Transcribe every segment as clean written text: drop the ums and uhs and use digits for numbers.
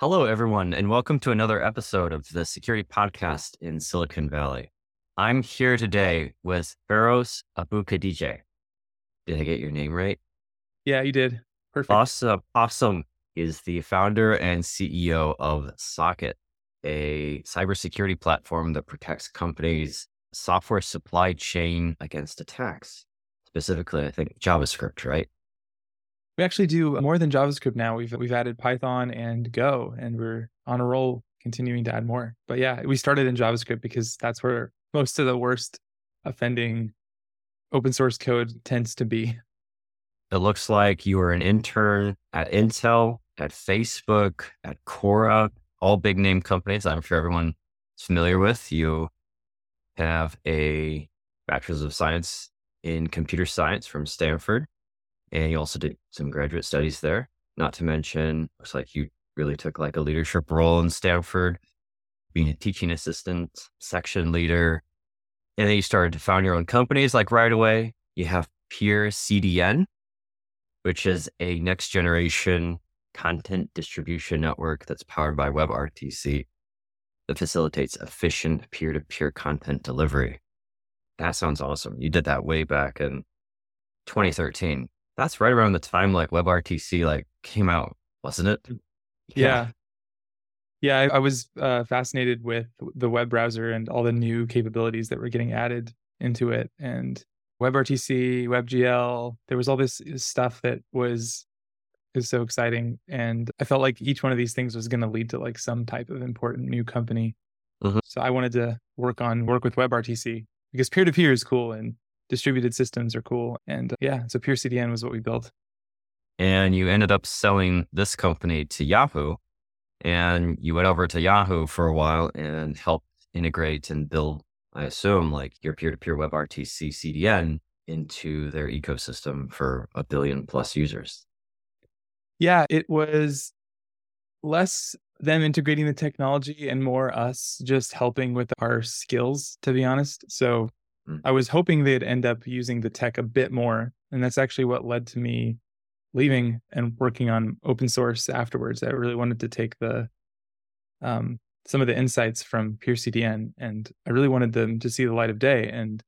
Hello, everyone, and welcome to another episode of the Security Podcast in Silicon Valley. I'm here today with Feross Aboukhadijeh. Did I get your name right? Yeah, you did. Perfect. Awesome. Is the founder and CEO of Socket, a cybersecurity platform that protects companies' software supply chain against attacks. Specifically, I think JavaScript, right? We actually do more than JavaScript now. We've added Python and Go, and we're on a roll continuing to add more. But yeah, we started in JavaScript because that's where most of the worst offending open source code tends to be. It looks like you were an intern at Intel, at Facebook, at Quora, all big name companies I'm sure everyone's familiar with. You have a bachelor's of science in computer science from Stanford. And you also did some graduate studies there, not to mention, looks like you really took like a leadership role in Stanford, being a teaching assistant, section leader. And then you started to found your own companies like right away. You have PeerCDN, which is a next generation content distribution network that's powered by WebRTC that facilitates efficient peer-to-peer content delivery. That sounds awesome. You did that way back in 2013. That's right around the time like WebRTC came out, wasn't it? Yeah, I was fascinated with the web browser and all the new capabilities that were getting added into it. And WebRTC, WebGL, there was all this stuff that is so exciting. And I felt like each one of these things was going to lead to like some type of important new company. Mm-hmm. So I wanted to work with WebRTC because peer-to-peer is cool and distributed systems are cool. And so PeerCDN was what we built. And you ended up selling this company to Yahoo. And you went over to Yahoo for a while and helped integrate and build, I assume, like your peer-to-peer WebRTC CDN into their ecosystem for 1 billion plus users. Yeah, it was less them integrating the technology and more us just helping with our skills, to be honest. So I was hoping they'd end up using the tech a bit more. And that's actually what led to me leaving and working on open source afterwards. I really wanted to take the some of the insights from PeerCDN, and I really wanted them to see the light of day. And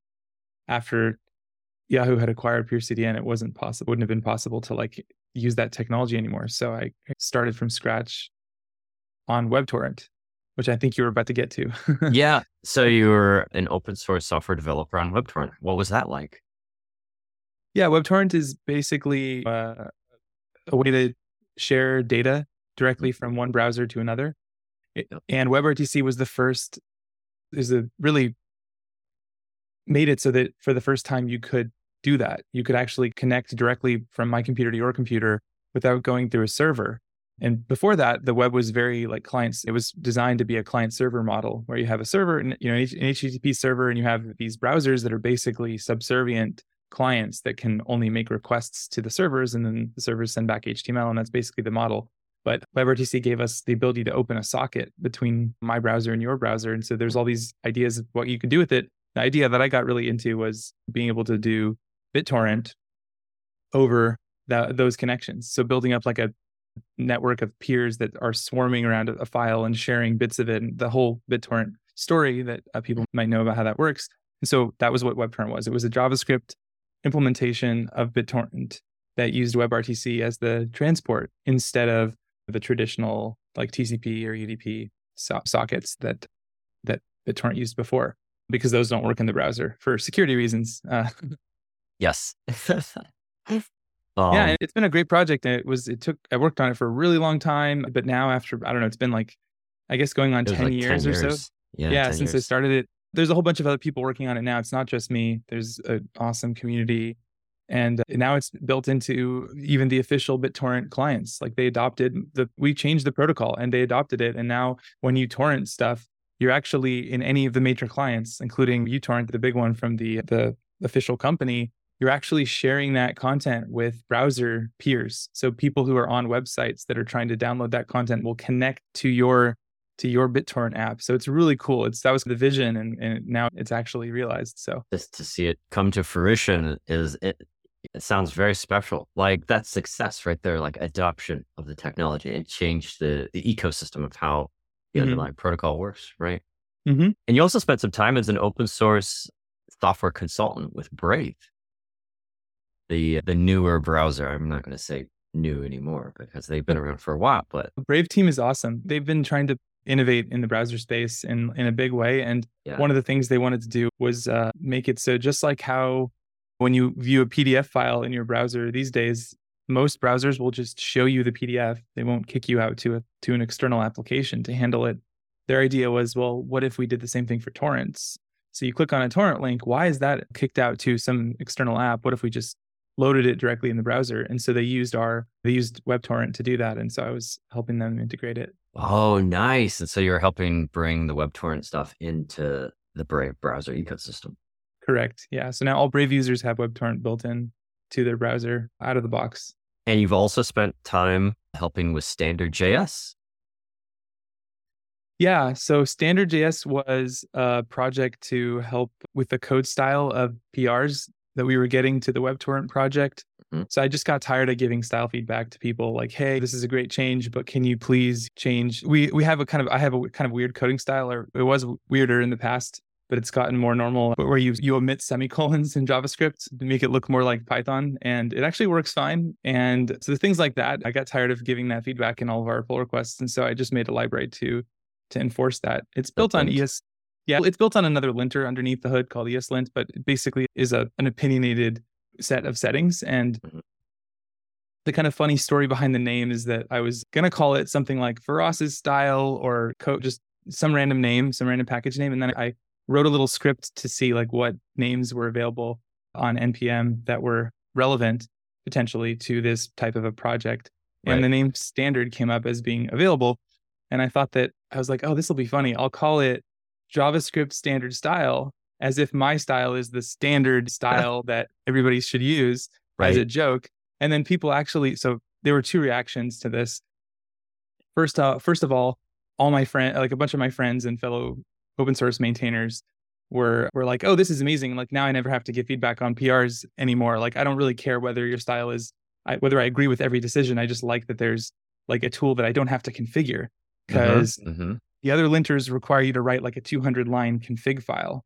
after Yahoo had acquired PeerCDN, it wouldn't have been possible to use that technology anymore. So I started from scratch on WebTorrent, which I think you were about to get to. Yeah. So you were an open source software developer on WebTorrent. What was that like? Yeah, WebTorrent is basically a way to share data directly from one browser to another. And WebRTC was really made it so that for the first time you could do that. You could actually connect directly from my computer to your computer without going through a server. And before that, the web was very clients. It was designed to be a client-server model where you have a server, an HTTP server, and you have these browsers that are basically subservient clients that can only make requests to the servers, and then the servers send back HTML, and that's basically the model. But WebRTC gave us the ability to open a socket between my browser and your browser, and so there's all these ideas of what you could do with it. The idea that I got really into was being able to do BitTorrent over those connections. So building up like a network of peers that are swarming around a file and sharing bits of it, and the whole BitTorrent story that people might know about how that works. And so that was what WebTorrent was. It was a JavaScript implementation of BitTorrent that used WebRTC as the transport instead of the traditional TCP or UDP sockets that BitTorrent used before, because those don't work in the browser for security reasons. Yes. Yeah, it's been a great project. I worked on it for a really long time, but now after, I don't know, it's been going on 10 years or so. Yeah, since I started it. There's a whole bunch of other people working on it now. It's not just me. There's an awesome community. And now it's built into even the official BitTorrent clients. We changed the protocol and they adopted it. And now when you torrent stuff, you're actually in any of the major clients, including uTorrent, the big one from the official company. You're actually sharing that content with browser peers. So people who are on websites that are trying to download that content will connect to your BitTorrent app. So it's really cool. That was the vision, and now it's actually realized. So just to see it come to fruition It sounds very special. Like, that's success right there, like adoption of the technology and change the ecosystem of how the underlying protocol works, right? Mm-hmm. And you also spent some time as an open source software consultant with Brave, the newer browser. I'm not going to say new anymore because they've been around for a while, but Brave team is awesome. They've been trying to innovate in the browser space in a big way. And one of the things they wanted to do was make it so, just like how when you view a PDF file in your browser these days, most browsers will just show you the PDF. They won't kick you out to an external application to handle it. Their idea was, well, what if we did the same thing for torrents? So you click on a torrent link, why is that kicked out to some external app? What if we just loaded it directly in the browser? And so they used WebTorrent to do that. And so I was helping them integrate it. Oh, nice. And so you're helping bring the WebTorrent stuff into the Brave browser ecosystem. Correct. Yeah. So now all Brave users have WebTorrent built in to their browser out of the box. And you've also spent time helping with StandardJS. Yeah. So StandardJS was a project to help with the code style of PRs that we were getting to the WebTorrent project. Mm-hmm. So I just got tired of giving style feedback to people like, hey, this is a great change, but can you please change? I have a kind of weird coding style, or it was weirder in the past, but it's gotten more normal, where you omit semicolons in JavaScript to make it look more like Python, and it actually works fine. And so the things like that, I got tired of giving that feedback in all of our pull requests. And so I just made a library to enforce that. It's built on it's built on another linter underneath the hood called ESLint, but it basically is an opinionated set of settings. And the kind of funny story behind the name is that I was going to call it something like Feross's style or just some random name, some random package name. And then I wrote a little script to see like what names were available on NPM that were relevant potentially to this type of a project. Right. And the name standard came up as being available. And I thought that I was like, oh, this will be funny. I'll call it JavaScript standard style, as if my style is the standard style that everybody should use as a joke. And then people actually, so there were two reactions to this. First of all my friends, like a bunch of my friends and fellow open source maintainers were like, oh, this is amazing. Like, now I never have to give feedback on PRs anymore. Like, I don't really care whether your style is, whether I agree with every decision. I just like that there's like a tool that I don't have to configure, because the other linters require you to write like a 200-line config file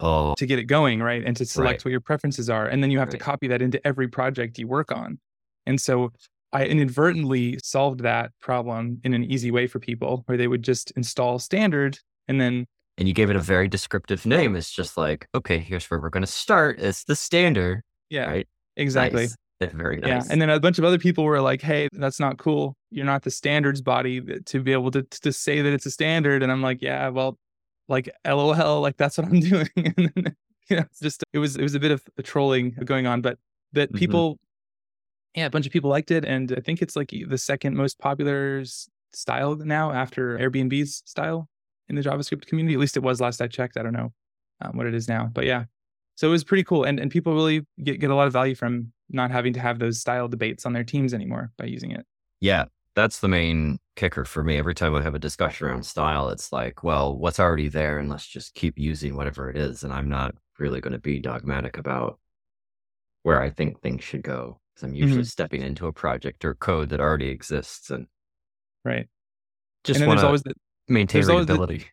to get it going, right? And to select what your preferences are. And then you have to copy that into every project you work on. And so I inadvertently solved that problem in an easy way for people, where they would just install standard and then... And you gave it a very descriptive name. It's just like, okay, here's where we're going to start. It's the standard. Yeah, right? Exactly. Nice. Very nice. Yeah. And then a bunch of other people were like, hey, that's not cool. You're not the standards body to be able to say that it's a standard. And I'm like, yeah, well, like, LOL, like, that's what I'm doing. And then, you know, it's just, it was a bit of a trolling going on, but that people, a bunch of people liked it. And I think it's like the second most popular style now after Airbnb's style in the JavaScript community. At least it was last I checked. I don't know what it is now, but yeah. So it was pretty cool. And people really get a lot of value from not having to have those style debates on their teams anymore by using it. Yeah, that's the main kicker for me. Every time I have a discussion around style, it's like, well, what's already there, and let's just keep using whatever it is. And I'm not really going to be dogmatic about where I think things should go, because I'm usually stepping into a project or code that already exists. And just want to maintain readability.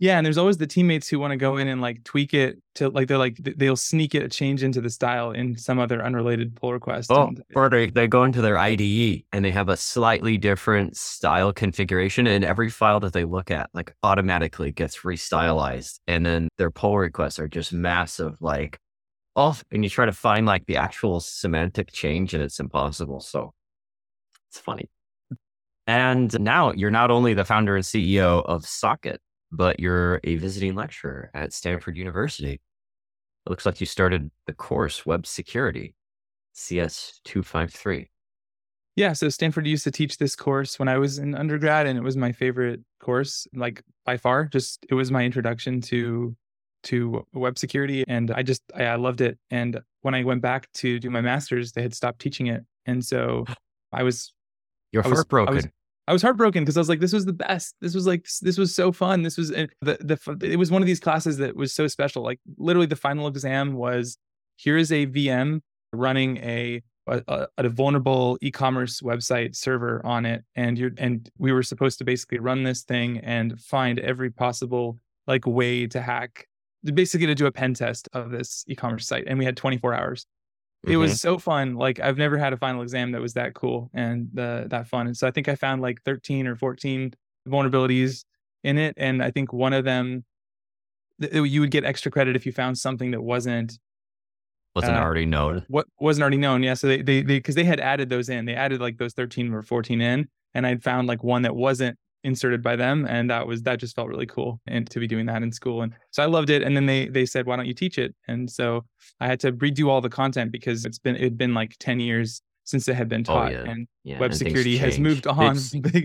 Yeah. And there's always the teammates who want to go in and like tweak it to like, they're like, they'll sneak it a change into the style in some other unrelated pull request. Oh, or they go into their IDE and they have a slightly different style configuration, and every file that they look at like automatically gets restylized. And then their pull requests are just massive, like off, and you try to find like the actual semantic change and it's impossible. So it's funny. And now you're not only the founder and CEO of Socket, but you're a visiting lecturer at Stanford University. It looks like you started the course, Web Security, CS253. Yeah, so Stanford used to teach this course when I was in undergrad, and it was my favorite course, like by far. Just, it was my introduction to web security, and I loved it. And when I went back to do my master's, they had stopped teaching it. And so I was heartbroken, because I was like, this was the best. This was so fun. This was it was one of these classes that was so special. Like, literally the final exam was, here is a VM running a vulnerable e-commerce website server on it, and we were supposed to basically run this thing and find every possible way to hack, basically to do a pen test of this e-commerce site, and we had 24 hours. Mm-hmm. It was so fun. I've never had a final exam that was that cool and that fun. And so I think I found 13 or 14 vulnerabilities in it, and I think one of them, you would get extra credit if you found something that wasn't already known. What wasn't already known? Yeah. So they because they had added those in. They added those 13 or 14 in, and I'd found one that wasn't inserted by them, and that just felt really cool and to be doing that in school. And so I loved it. And then they said, "Why don't you teach it?" And so I had to redo all the content because it had been 10 years since it had been taught. Oh, yeah. Web security has moved on.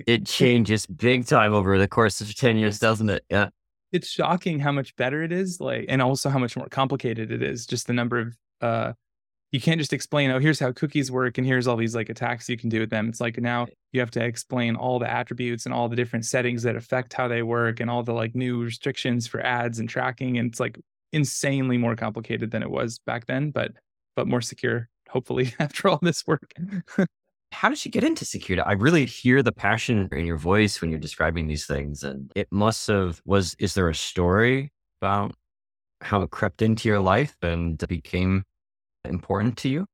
It changes big time over the course of 10 years, doesn't it? Yeah. It's shocking how much better it is, and also how much more complicated it is. Just the number of you can't just explain, oh, here's how cookies work and here's all these attacks you can do with them. It's now you have to explain all the attributes and all the different settings that affect how they work and all the new restrictions for ads and tracking. And it's insanely more complicated than it was back then, but more secure, hopefully, after all this work. How did you get into security? I really hear the passion in your voice when you're describing these things. And it must have is there a story about how it crept into your life and became important to you?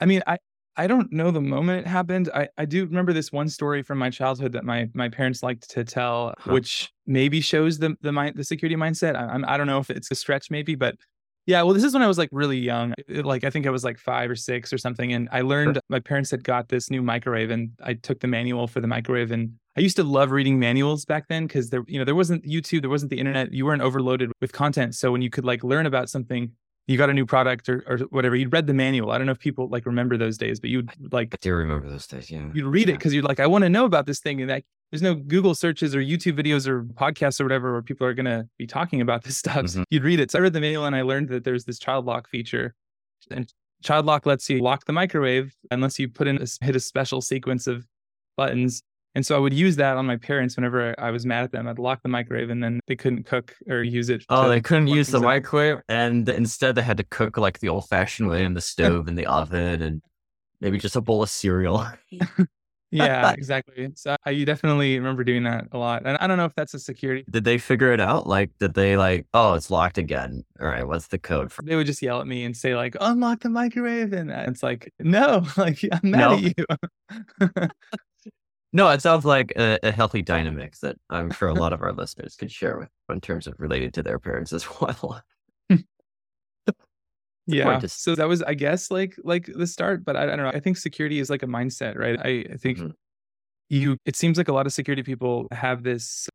I mean, I don't know the moment it happened. I do remember this one story from my childhood that my parents liked to tell, which maybe shows the security mindset. I don't know if it's a stretch maybe, but yeah, well, this is when I was really young. I think I was 5 or 6 or something. And I learned my parents had got this new microwave, and I took the manual for the microwave. And I used to love reading manuals back then because there wasn't YouTube, there wasn't the internet. You weren't overloaded with content. So when you could learn about something, you got a new product or whatever, you'd read the manual. I don't know if people remember those days, but you'd I do remember those days. Yeah, you'd read it because you're I want to know about this thing. And there's no Google searches or YouTube videos or podcasts or whatever where people are going to be talking about this stuff. Mm-hmm. So you'd read it. So I read the manual and I learned that there's this child lock feature, and child lock lets you lock the microwave unless you hit a special sequence of buttons. And so I would use that on my parents whenever I was mad at them. I'd lock the microwave, and then they couldn't cook or use it. Oh, they couldn't use the microwave. And instead they had to cook the old fashioned way in the stove and the oven and maybe just a bowl of cereal. Yeah, exactly. So I definitely remember doing that a lot. And I don't know if that's a security. Did they figure it out? Did they oh, it's locked again. All right, what's the code for? They would just yell at me and say unlock the microwave. And it's no, I'm mad at you. No, it sounds like a healthy dynamic that I'm sure a lot of our listeners could share with in terms of related to their parents as well. Yeah. So that was, I guess, the start, but I don't know. I think security is a mindset, right? I think it seems like a lot of security people have this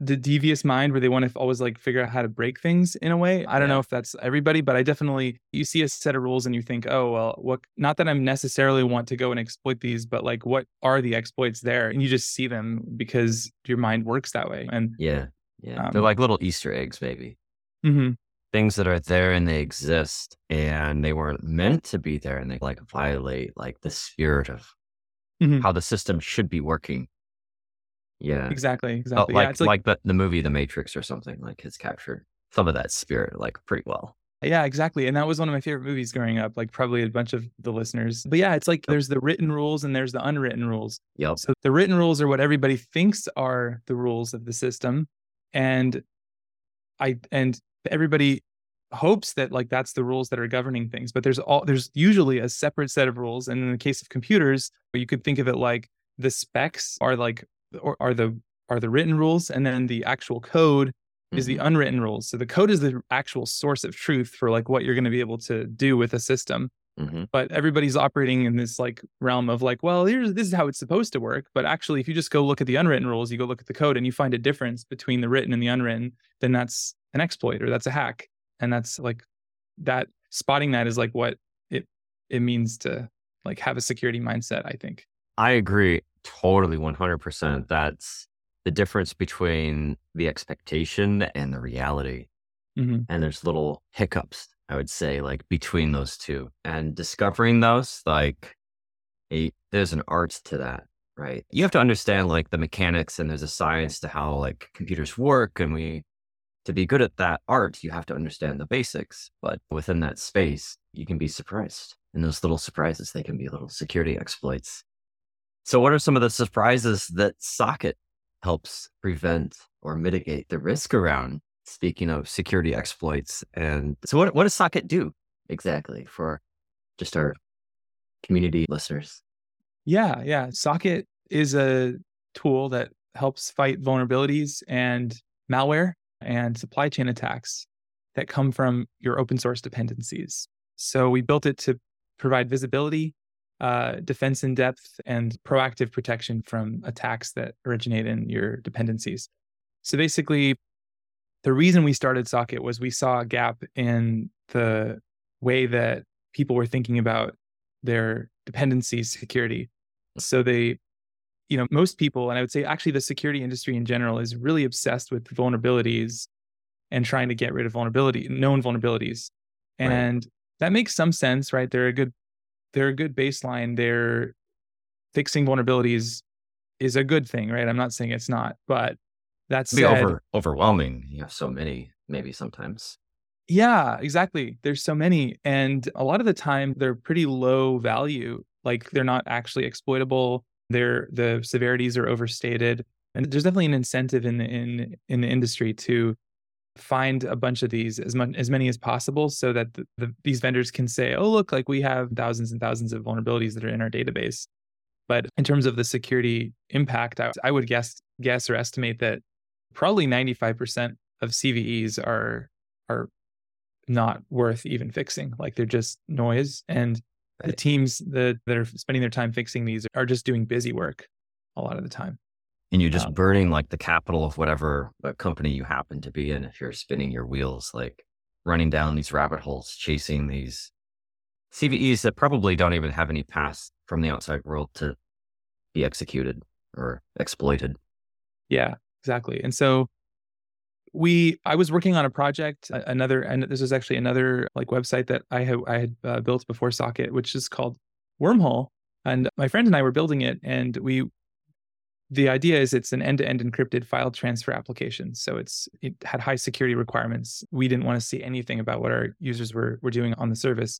the devious mind where they want to always figure out how to break things in a way. I don't know if that's everybody, but I definitely, you see a set of rules and you think, oh, well, what, not that I'm necessarily want to go and exploit these, but what are the exploits there? And you just see them because your mind works that way. And yeah. They're little Easter eggs, maybe. Mm-hmm. Things that are there and they exist and they weren't meant to be there. And they violate the spirit of how the system should be working. Yeah, exactly. Yeah, it's the movie, The Matrix or something, has captured some of that spirit, pretty well. Yeah, exactly. And that was one of my favorite movies growing up, probably a bunch of the listeners. But yeah, it's there's the written rules and there's the unwritten rules. Yep. So the written rules are what everybody thinks are the rules of the system. And everybody hopes that that's the rules that are governing things. But there's usually a separate set of rules. And in the case of computers, you could think of it the specs are the written rules, and then the actual code is the unwritten rules. So the code is the actual source of truth for what you're going to be able to do with a system. Mm-hmm. But everybody's operating in this realm of well, this is how it's supposed to work. But actually, if you just go look at the unwritten rules, you go look at the code, and you find a difference between the written and the unwritten, then that's an exploit or that's a hack, and that's that spotting that is what it means to have a security mindset. I think I agree. Totally, 100%. That's the difference between the expectation and the reality. Mm-hmm. And there's little hiccups, I would say, between those two. And discovering those, there's an art to that, right? You have to understand, the mechanics, and there's a science to how, computers work. And we to be good at that art, you have to understand the basics. But within that space, you can be surprised. And those little surprises, they can be little security exploits. So what are some of the surprises that Socket helps prevent or mitigate the risk around? Speaking of security exploits, and so what does Socket do exactly for just our community listeners? Yeah. Socket is a tool that helps fight vulnerabilities and malware and supply chain attacks that come from your open source dependencies. So we built it to provide visibility, defense in depth, and proactive protection from attacks that originate in your dependencies. So basically, the reason we started Socket was we saw a gap in the way that people were thinking about their dependency security. So they, most people, and I would say actually the security industry in general, is really obsessed with vulnerabilities and trying to get rid of known vulnerabilities. And that makes some sense, right? They're a good baseline. They're fixing vulnerabilities is a good thing, right? I'm not saying it's not, but that's overwhelming. You have so many, maybe sometimes. Yeah, exactly. There's so many. And a lot of the time they're pretty low value. Like they're not actually exploitable. The severities are overstated. And there's definitely an incentive in the industry to find a bunch of these, as many as possible, so that these vendors can say, oh, look, like we have thousands and thousands of vulnerabilities that are in our database. But in terms of the security impact, I would guess or estimate that probably 95% of CVEs are not worth even fixing. Like they're just noise. And the teams that are spending their time fixing these are just doing busy work a lot of the time. And you're just burning like the capital of whatever company you happen to be in. If you're spinning your wheels, like running down these rabbit holes, chasing these CVEs that probably don't even have any paths from the outside world to be executed or exploited. Yeah, exactly. And so I was working on a project, and this is actually another like website that I had built before Socket, which is called Wormhole. And my friend and I were building it, and the idea is it's an end-to-end encrypted file transfer application. So it had high security requirements. We didn't want to see anything about what our users were doing on the service.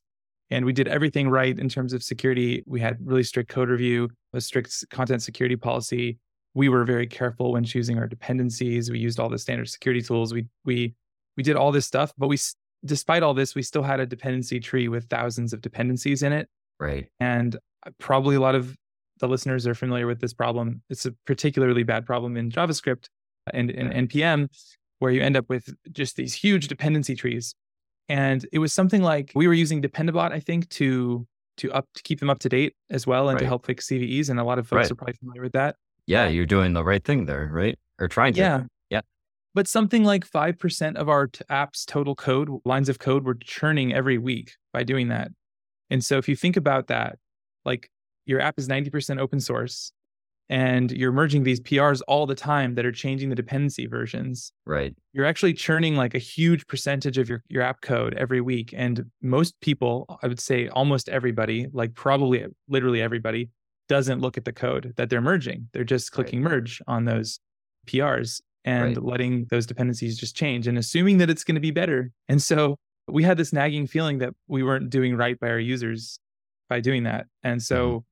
And we did everything right in terms of security. We had really strict code review, a strict content security policy. We were very careful when choosing our dependencies. We used all the standard security tools. We did all this stuff, but despite all this, we still had a dependency tree with thousands of dependencies in it. Right. And probably a lot of the listeners are familiar with this problem. It's a particularly bad problem in JavaScript and in NPM, where you end up with just these huge dependency trees. And it was something like we were using Dependabot, I think, to keep them up to date as well, and to help fix CVEs. And a lot of folks are probably familiar with that. Yeah, you're doing the right thing there, right? Or trying to. Yeah. But something like 5% of our app's total lines of code, were churning every week by doing that. And so if you think about that, like your app is 90% open source, and you're merging these PRs all the time that are changing the dependency versions. Right. You're actually churning like a huge percentage of your app code every week. And most people, I would say almost everybody, like probably literally everybody, doesn't look at the code that they're merging. They're just clicking merge on those PRs and letting those dependencies just change and assuming that it's going to be better. And so we had this nagging feeling that we weren't doing right by our users by doing that. And so,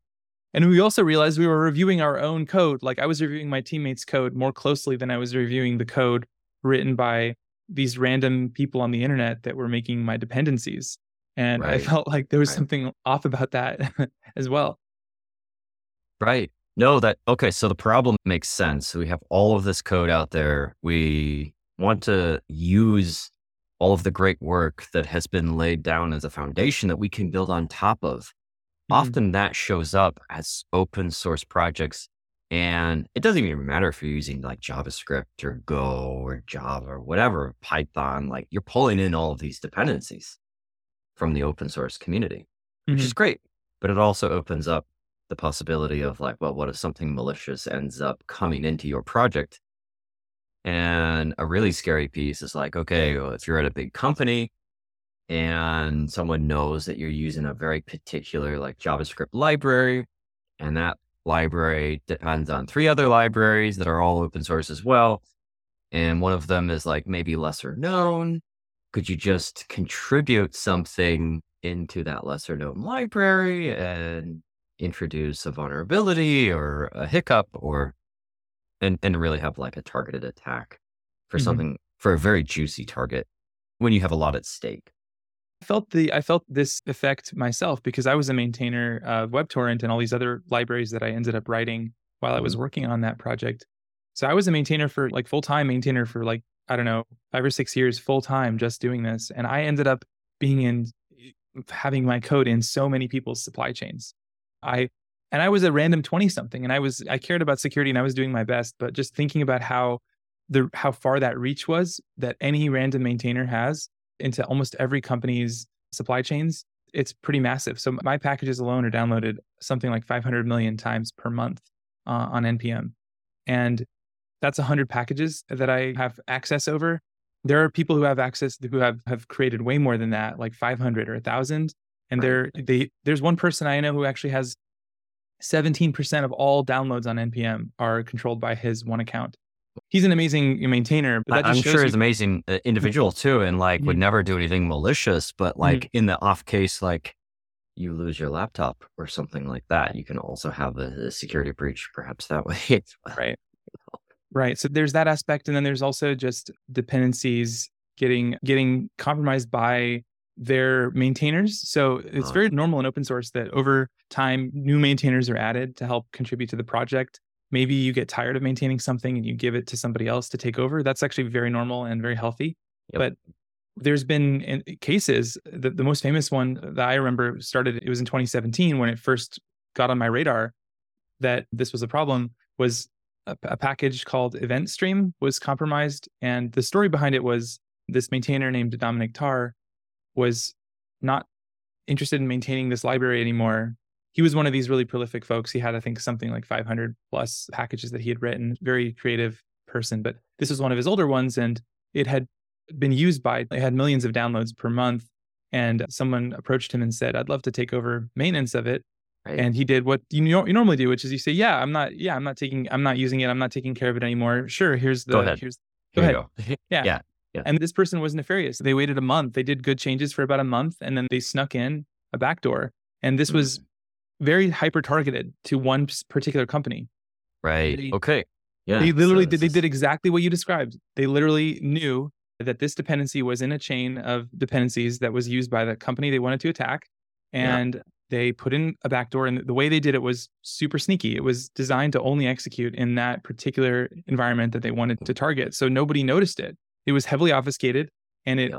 and we also realized we were reviewing our own code. Like I was reviewing my teammates' code more closely than I was reviewing the code written by these random people on the internet that were making my dependencies. And I felt like there was something off about that as well. Right. No, so the problem makes sense. So we have all of this code out there. We want to use all of the great work that has been laid down as a foundation that we can build on top of. Mm-hmm. Often that shows up as open source projects, and it doesn't even matter if you're using like JavaScript or Go or Java or whatever, Python, like you're pulling in all of these dependencies from the open source community, which is great, but it also opens up the possibility of like, well, what if something malicious ends up coming into your project? And a really scary piece is like, okay, well, if you're at a big company and someone knows that you're using a very particular like JavaScript library, and that library depends on three other libraries that are all open source as well. And one of them is like maybe lesser known. Could you just contribute something into that lesser known library and introduce a vulnerability or a hiccup or, and really have like a targeted attack for something, for a very juicy target when you have a lot at stake. I felt this effect myself because I was a maintainer of WebTorrent and all these other libraries that I ended up writing while I was working on that project. So I was a maintainer for like full-time maintainer for like, I don't know, 5 or 6 years full-time just doing this. And I ended up having my code in so many people's supply chains. And I was a random 20 something and I cared about security and I was doing my best, but just thinking about how far that reach was that any random maintainer has into almost every company's supply chains, it's pretty massive. So my packages alone are downloaded something like 500 million times per month on NPM. And that's 100 packages that I have access over. There are people who have access, who have created way more than that, like 500 or 1,000. And there's one person I know who actually has 17% of all downloads on NPM are controlled by his one account. He's an amazing maintainer. But I'm sure he's an amazing individual too, and like would never do anything malicious, but like in the off case, like you lose your laptop or something like that, you can also have a security breach perhaps that way as well. Right. Right. So there's that aspect. And then there's also just dependencies getting compromised by their maintainers. So it's very normal in open source that over time, new maintainers are added to help contribute to the project. Maybe you get tired of maintaining something and you give it to somebody else to take over. That's actually very normal and very healthy. Yep. But there's been cases, the most famous one that I remember started, it was in 2017 when it first got on my radar that this was a problem, was a package called EventStream was compromised. And the story behind it was this maintainer named Dominic Tarr was not interested in maintaining this library anymore. He was one of these really prolific folks. He had, I think, something like 500 plus packages that he had written, very creative person. But this was one of his older ones, and it had been used by, it had millions of downloads per month. And someone approached him and said, I'd love to take over maintenance of it. Right. And he did what you normally do, which is you say, I'm not using it. I'm not taking care of it anymore. Sure. Go ahead. Yeah. And this person was nefarious. They waited a month. They did good changes for about a month, and then they snuck in a backdoor. And this was very hyper-targeted to one particular company. Right. Yeah. They literally did exactly what you described. They literally knew that this dependency was in a chain of dependencies that was used by the company they wanted to attack. And they put in a backdoor, and the way they did it was super sneaky. It was designed to only execute in that particular environment that they wanted to target. So nobody noticed it. It was heavily obfuscated, and it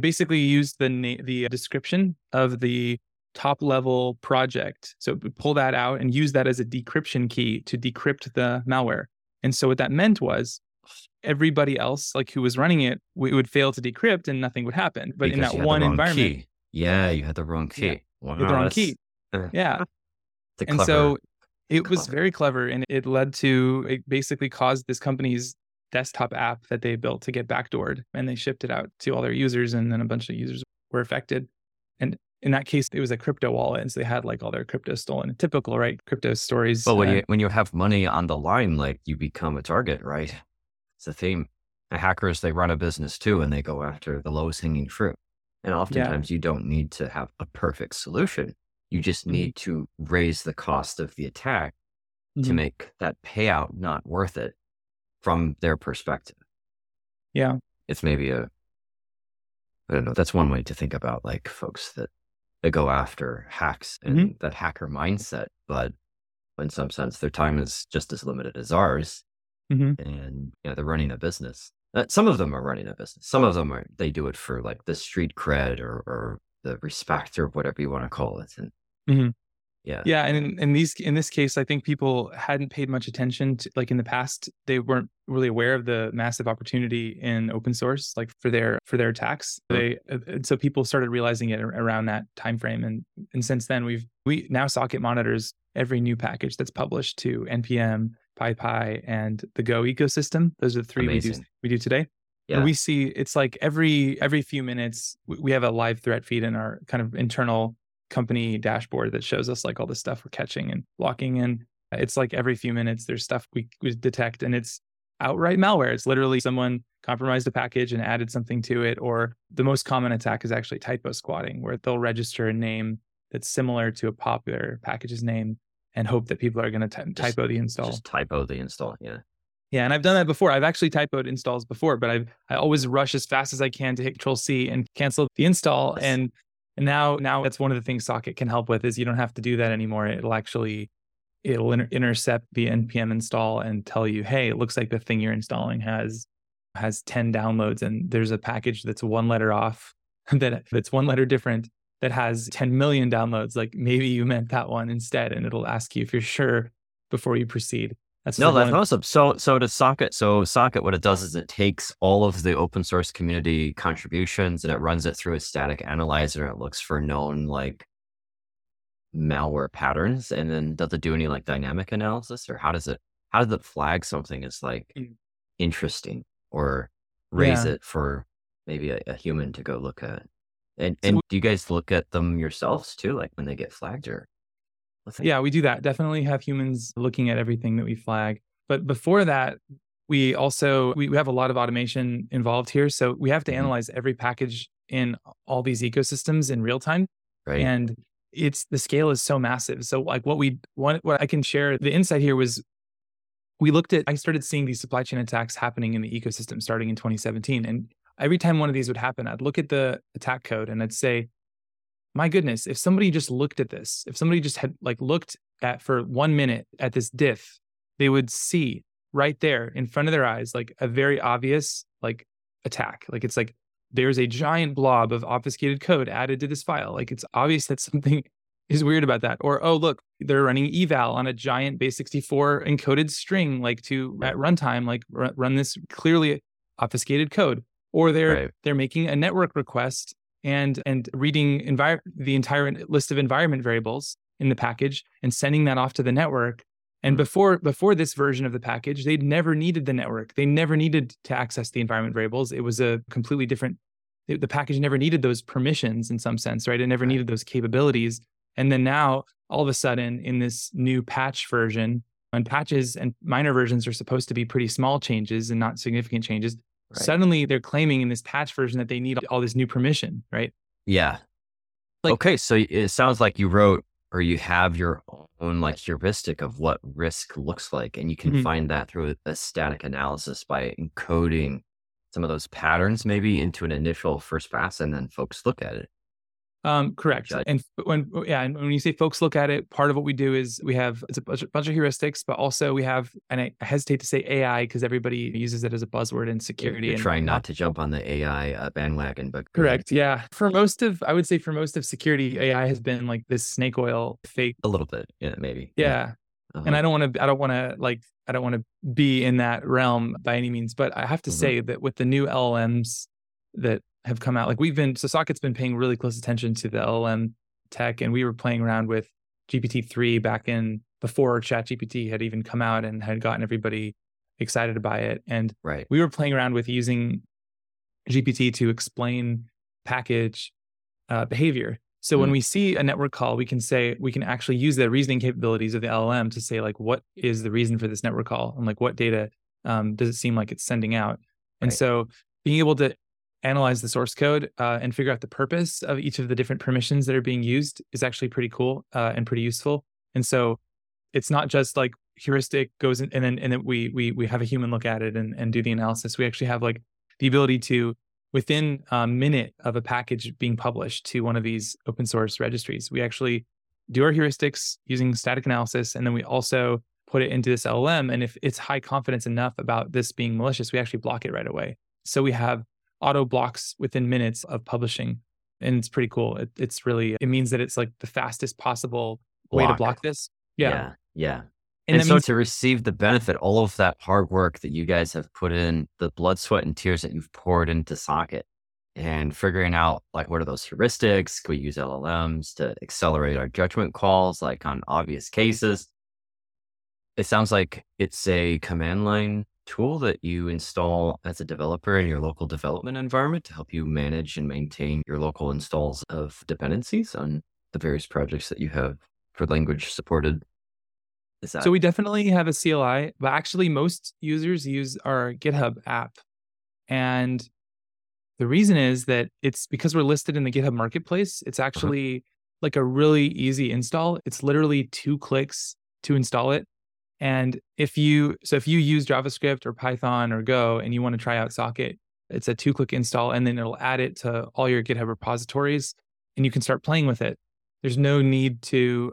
basically used the description of the top level project. So pull that out and use that as a decryption key to decrypt the malware. And so what that meant was everybody else, like who was running it, would fail to decrypt and nothing would happen. But because in that one environment, key. Yeah, you had the wrong key. Yeah. Wow, the wrong key. Yeah. And so it was very clever, and it basically caused this company's desktop app that they built to get backdoored, and they shipped it out to all their users, and then a bunch of users were affected. And in that case, it was a crypto wallet, and so they had like all their crypto stolen. Typical, right? Crypto stories. Well, when you have money on the line, like you become a target, right? It's a theme. And hackers, they run a business too, and they go after the lowest hanging fruit. And oftentimes you don't need to have a perfect solution. You just need to raise the cost of the attack to make that payout not worth it from their perspective. Yeah. It's maybe I don't know, that's one way to think about like folks that go after hacks and that hacker mindset. But in some sense, their time is just as limited as ours. And they're running a business. Some of them are running a business. Some of them they do it for like the street cred or the respect or whatever you want to call it. And yeah. And in this case, I think people hadn't paid much attention to, like in the past, they weren't really aware of the massive opportunity in open source, like for their attacks. So people started realizing it around that time frame. And since then, we now Socket monitors every new package that's published to NPM, PyPy, and the Go ecosystem. Those are the three we do today. Yeah. And we see it's like every few minutes, we have a live threat feed in our kind of internal company dashboard that shows us like all the stuff we're catching and blocking. And it's like every few minutes there's stuff we detect, and it's outright malware. It's literally someone compromised a package and added something to it. Or the most common attack is actually typo squatting, where they'll register a name that's similar to a popular package's name and hope that people are going to typo the install. Just typo the install, yeah. Yeah, and I've done that before. I've actually typoed installs before, but I always rush as fast as I can to hit Control C and cancel the install. Yes. And now that's one of the things Socket can help with, is you don't have to do that anymore. It'll intercept the NPM install and tell you, hey, it looks like the thing you're installing has 10 downloads, and there's a package that's one letter off, that's one letter different, that has 10 million downloads. Like, maybe you meant that one instead, and it'll ask you if you're sure before you proceed. That's awesome. So Socket, what it does is it takes all of the open source community contributions and it runs it through a static analyzer. It looks for known malware patterns, and then does it do any dynamic analysis, or how does it flag something as interesting or raise it for maybe a human to go look at? And do you guys look at them yourselves too, when they get flagged or? Yeah, we do that. Definitely have humans looking at everything that we flag. But before that, we also, we have a lot of automation involved here. So we have to analyze every package in all these ecosystems in real time. Right. And the scale is so massive. So what I can share, the insight here was I started seeing these supply chain attacks happening in the ecosystem starting in 2017. And every time one of these would happen, I'd look at the attack code and I'd say, my goodness, if somebody just looked at this, if somebody just had looked at for 1 minute at this diff, they would see right there in front of their eyes, a very obvious attack. There's a giant blob of obfuscated code added to this file. It's obvious that something is weird about that. Or, oh, look, they're running eval on a giant base64 encoded string, at runtime, run this clearly obfuscated code. Or they're making a network request and reading the entire list of environment variables in the package and sending that off to the network. And before this version of the package, they'd never needed the network. They never needed to access the environment variables. It was a completely different, the package never needed those permissions in some sense, right? It never needed those capabilities. And then now, all of a sudden, in this new patch version, and patches and minor versions are supposed to be pretty small changes and not significant changes, right. Suddenly they're claiming in this patch version that they need all this new permission, right? Yeah. Okay, so it sounds like you wrote or you have your own heuristic of what risk looks like, and you can find that through a static analysis by encoding some of those patterns maybe into an initial first pass, and then folks look at it. Correct. Judge. And when you say folks look at it, part of what we do is we have it's a bunch of heuristics, but also we have, and I hesitate to say AI because everybody uses it as a buzzword in security. You're trying not to jump on the AI bandwagon, but correct. Yeah. For most of security, AI has been this snake oil fake. A little bit. Yeah, maybe. Yeah. Uh-huh. And I don't want to be in that realm by any means, but I have to say that with the new LLMs that have come out, Socket's been paying really close attention to the LLM tech, and we were playing around with GPT-3 back in before ChatGPT had even come out and had gotten everybody excited by it. And we were playing around with using GPT to explain package behavior. So when we see a network call, we can actually use the reasoning capabilities of the LLM to say what is the reason for this network call, and what data does it seem like it's sending out. And so being able to analyze the source code and figure out the purpose of each of the different permissions that are being used is actually pretty cool and pretty useful. And so it's not just heuristic goes in, and then we have a human look at it and do the analysis. We actually have the ability to, within a minute of a package being published to one of these open source registries, we actually do our heuristics using static analysis. And then we also put it into this LLM. And if it's high confidence enough about this being malicious, we actually block it right away. So we have auto blocks within minutes of publishing. And it's pretty cool. It means that it's the fastest possible way to block this. Yeah. And so to receive the benefit, all of that hard work that you guys have put in, the blood, sweat, and tears that you've poured into Socket, and figuring out what are those heuristics? Can we use LLMs to accelerate our judgment calls, on obvious cases? It sounds like it's a command line tool that you install as a developer in your local development environment to help you manage and maintain your local installs of dependencies on the various projects that you have for language supported So we definitely have a CLI, but actually most users use our GitHub app. And the reason is that it's because we're listed in the GitHub marketplace. It's actually like a really easy install. It's literally 2 clicks to install it. And if you use JavaScript or Python or Go and you want to try out Socket, it's a 2-click install, and then it'll add it to all your GitHub repositories and you can start playing with it. There's no need to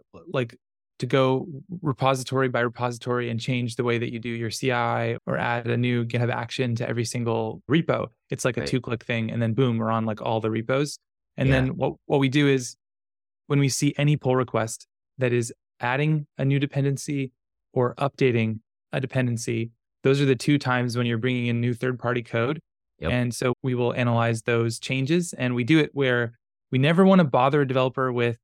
go repository by repository and change the way that you do your CI or add a new GitHub action to every single repo. It's like a 2-click thing, and then boom, we're on like all the repos. And then what we do is when we see any pull request that is adding a new dependency or updating a dependency, those are the 2 times when you're bringing in new third-party code. Yep. And so we will analyze those changes, and we do it where we never want to bother a developer with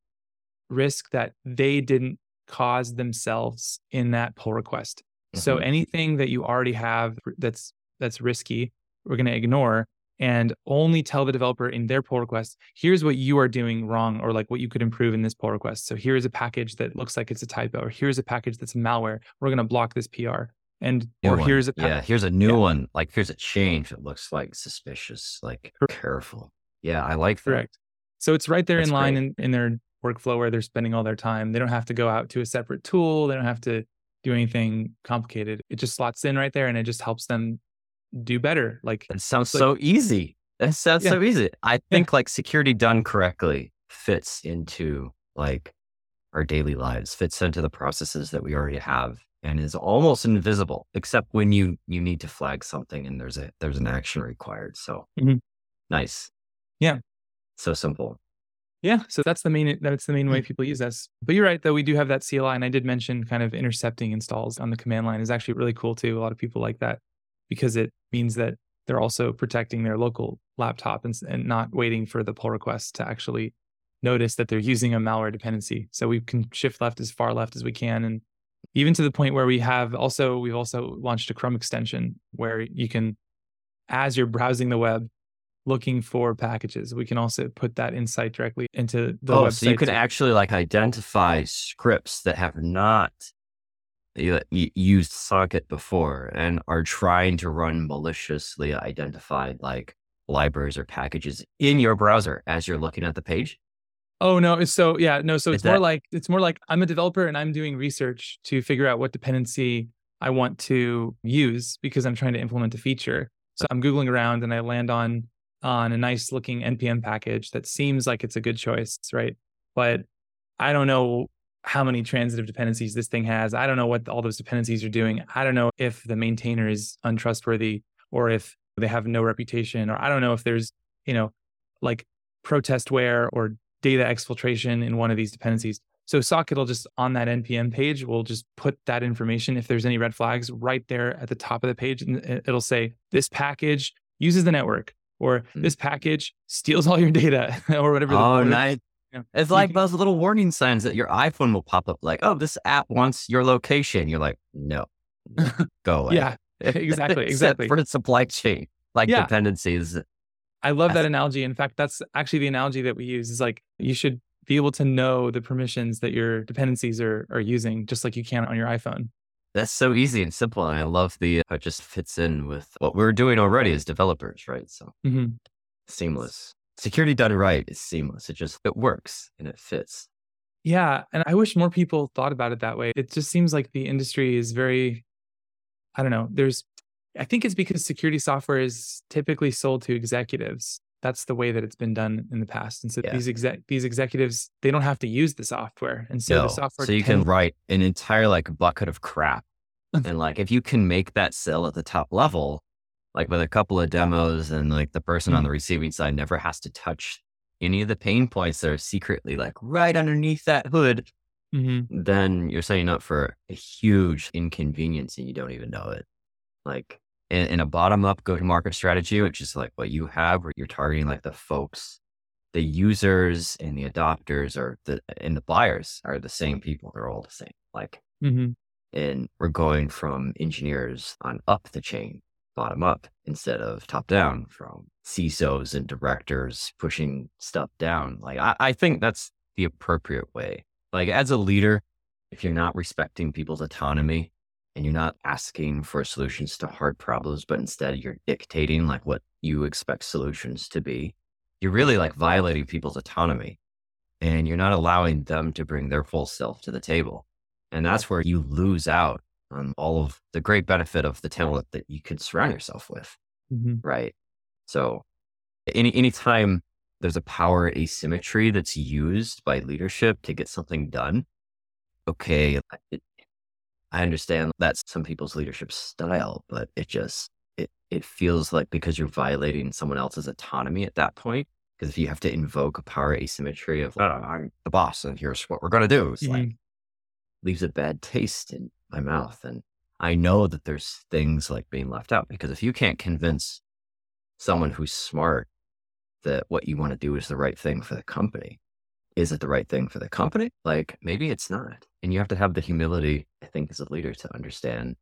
risk that they didn't cause themselves in that pull request. Mm-hmm. So anything that you already have that's risky, we're going to ignore and only tell the developer in their pull request, here's what you are doing wrong, or like what you could improve in this pull request. So here's a package that looks like it's a typo, or here's a package that's malware. We're going to block this PR. And here's a new one. Like here's a change that looks like suspicious, like careful. Yeah, I like that. Correct. So it's right there in line in their workflow where they're spending all their time. They don't have to go out to a separate tool. They don't have to do anything complicated. It just slots in right there, and it just helps them do better. Like that sounds so easy. That sounds so easy. I think like security done correctly fits into like our daily lives, fits into the processes that we already have, and is almost invisible, except when you need to flag something and there's an action required. So nice. Yeah. So simple. Yeah. So that's the main way people use us. But you're right, though. We do have that CLI. And I did mention kind of intercepting installs on the command line is actually really cool too. A lot of people like that because it means that they're also protecting their local laptop and not waiting for the pull request to actually notice that they're using a malware dependency. So we can shift left as far left as we can. And even to the point where we've also launched a Chrome extension where you can, as you're browsing the web, looking for packages, we can also put that insight directly into the website. So you can actually like identify scripts that have not used Socket before and are trying to run maliciously identified like libraries or packages in your browser as you're looking at the page. Oh no! It's more like I'm a developer and I'm doing research to figure out what dependency I want to use because I'm trying to implement a feature. So I'm Googling around and I land on a nice looking NPM package that seems like it's a good choice, right? But I don't know how many transitive dependencies this thing has. I don't know what all those dependencies are doing. I don't know if the maintainer is untrustworthy or if they have no reputation, or I don't know if there's like protestware or data exfiltration in one of these dependencies. So Socket will just, on that NPM page, will just put that information, if there's any red flags, right there at the top of the page. And it'll say, this package uses the network, or this package steals all your data, or whatever. Oh, nice. It's like those little warning signs that your iPhone will pop up like, oh, this app wants your location. You're like, no go away. Yeah, exactly. Except for supply chain, like dependencies. I love that analogy. In fact, that's actually the analogy that we use, is like, you should be able to know the permissions that your dependencies are using, just like you can on your iPhone. That's so easy and simple. And I love how it just fits in with what we're doing already as developers, right? So seamless. Security done right is seamless. It works and it fits. Yeah. And I wish more people thought about it that way. It just seems like the industry is very, I don't know, I think it's because security software is typically sold to executives. That's the way that it's been done in the past. And so these executives, they don't have to use the software. And so the software... So you can write an entire like bucket of crap. And like, if you can make that sell at the top level, like with a couple of demos, and like the person on the receiving side never has to touch any of the pain points that are secretly like right underneath that hood, then you're setting up for a huge inconvenience and you don't even know it. Like... in a bottom-up go-to-market strategy, which is like what you have, where you're targeting like the folks, the users and the adopters, and the buyers are the same people. They're all the same. Like, and we're going from engineers on up the chain, bottom up, instead of top down from CISOs and directors pushing stuff down. Like, I think that's the appropriate way. Like, as a leader, if you're not respecting people's autonomy and you're not asking for solutions to hard problems, but instead you're dictating like what you expect solutions to be, you're really like violating people's autonomy and you're not allowing them to bring their full self to the table. And that's where you lose out on all of the great benefit of the talent that you could surround yourself with. Mm-hmm. Right. So anytime there's a power asymmetry that's used by leadership to get something done. Okay. I understand that's some people's leadership style, but it feels like because you're violating someone else's autonomy at that point, because if you have to invoke a power asymmetry of, like, I'm the boss and here's what we're going to do. It's mm-hmm. like, leaves a bad taste in my mouth. And I know that there's things like being left out, because if you can't convince someone who's smart that what you want to do is the right thing for the company, is it the right thing for the company? Like maybe it's not. And you have to have the humility, I think, as a leader to understand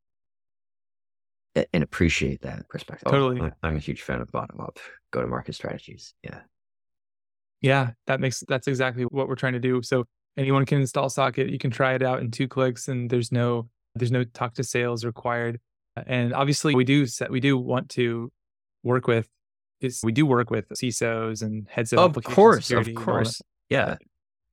and appreciate that perspective. Totally. Oh, I'm a huge fan of bottom up go-to-market strategies. Yeah. Yeah. That's exactly what we're trying to do. So anyone can install Socket. You can try it out in 2 clicks and there's no talk to sales required. And obviously we do work with CISOs and heads of application security. Of course. Yeah.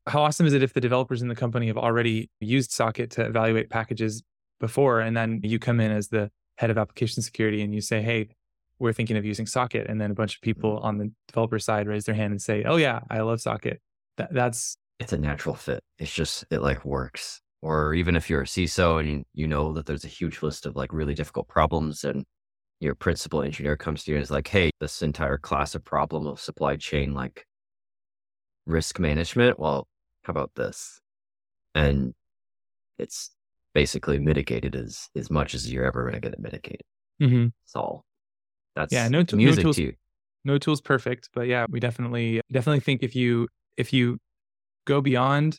How awesome is it if the developers in the company have already used Socket to evaluate packages before, and then you come in as the head of application security and you say, hey, we're thinking of using Socket. And then a bunch of people on the developer side raise their hand and say, oh yeah, I love Socket. It's a natural fit. It's just, it like works. Or even if you're a CISO and you know that there's a huge list of like really difficult problems and your principal engineer comes to you and is like, hey, this entire class of problem of supply chain, like risk management. Well, how about this? And it's basically mitigated as much as you're ever going to get mitigated. Mm-hmm. It's all. That's music no tools, to you. No tool's perfect, but yeah, we definitely think if you go beyond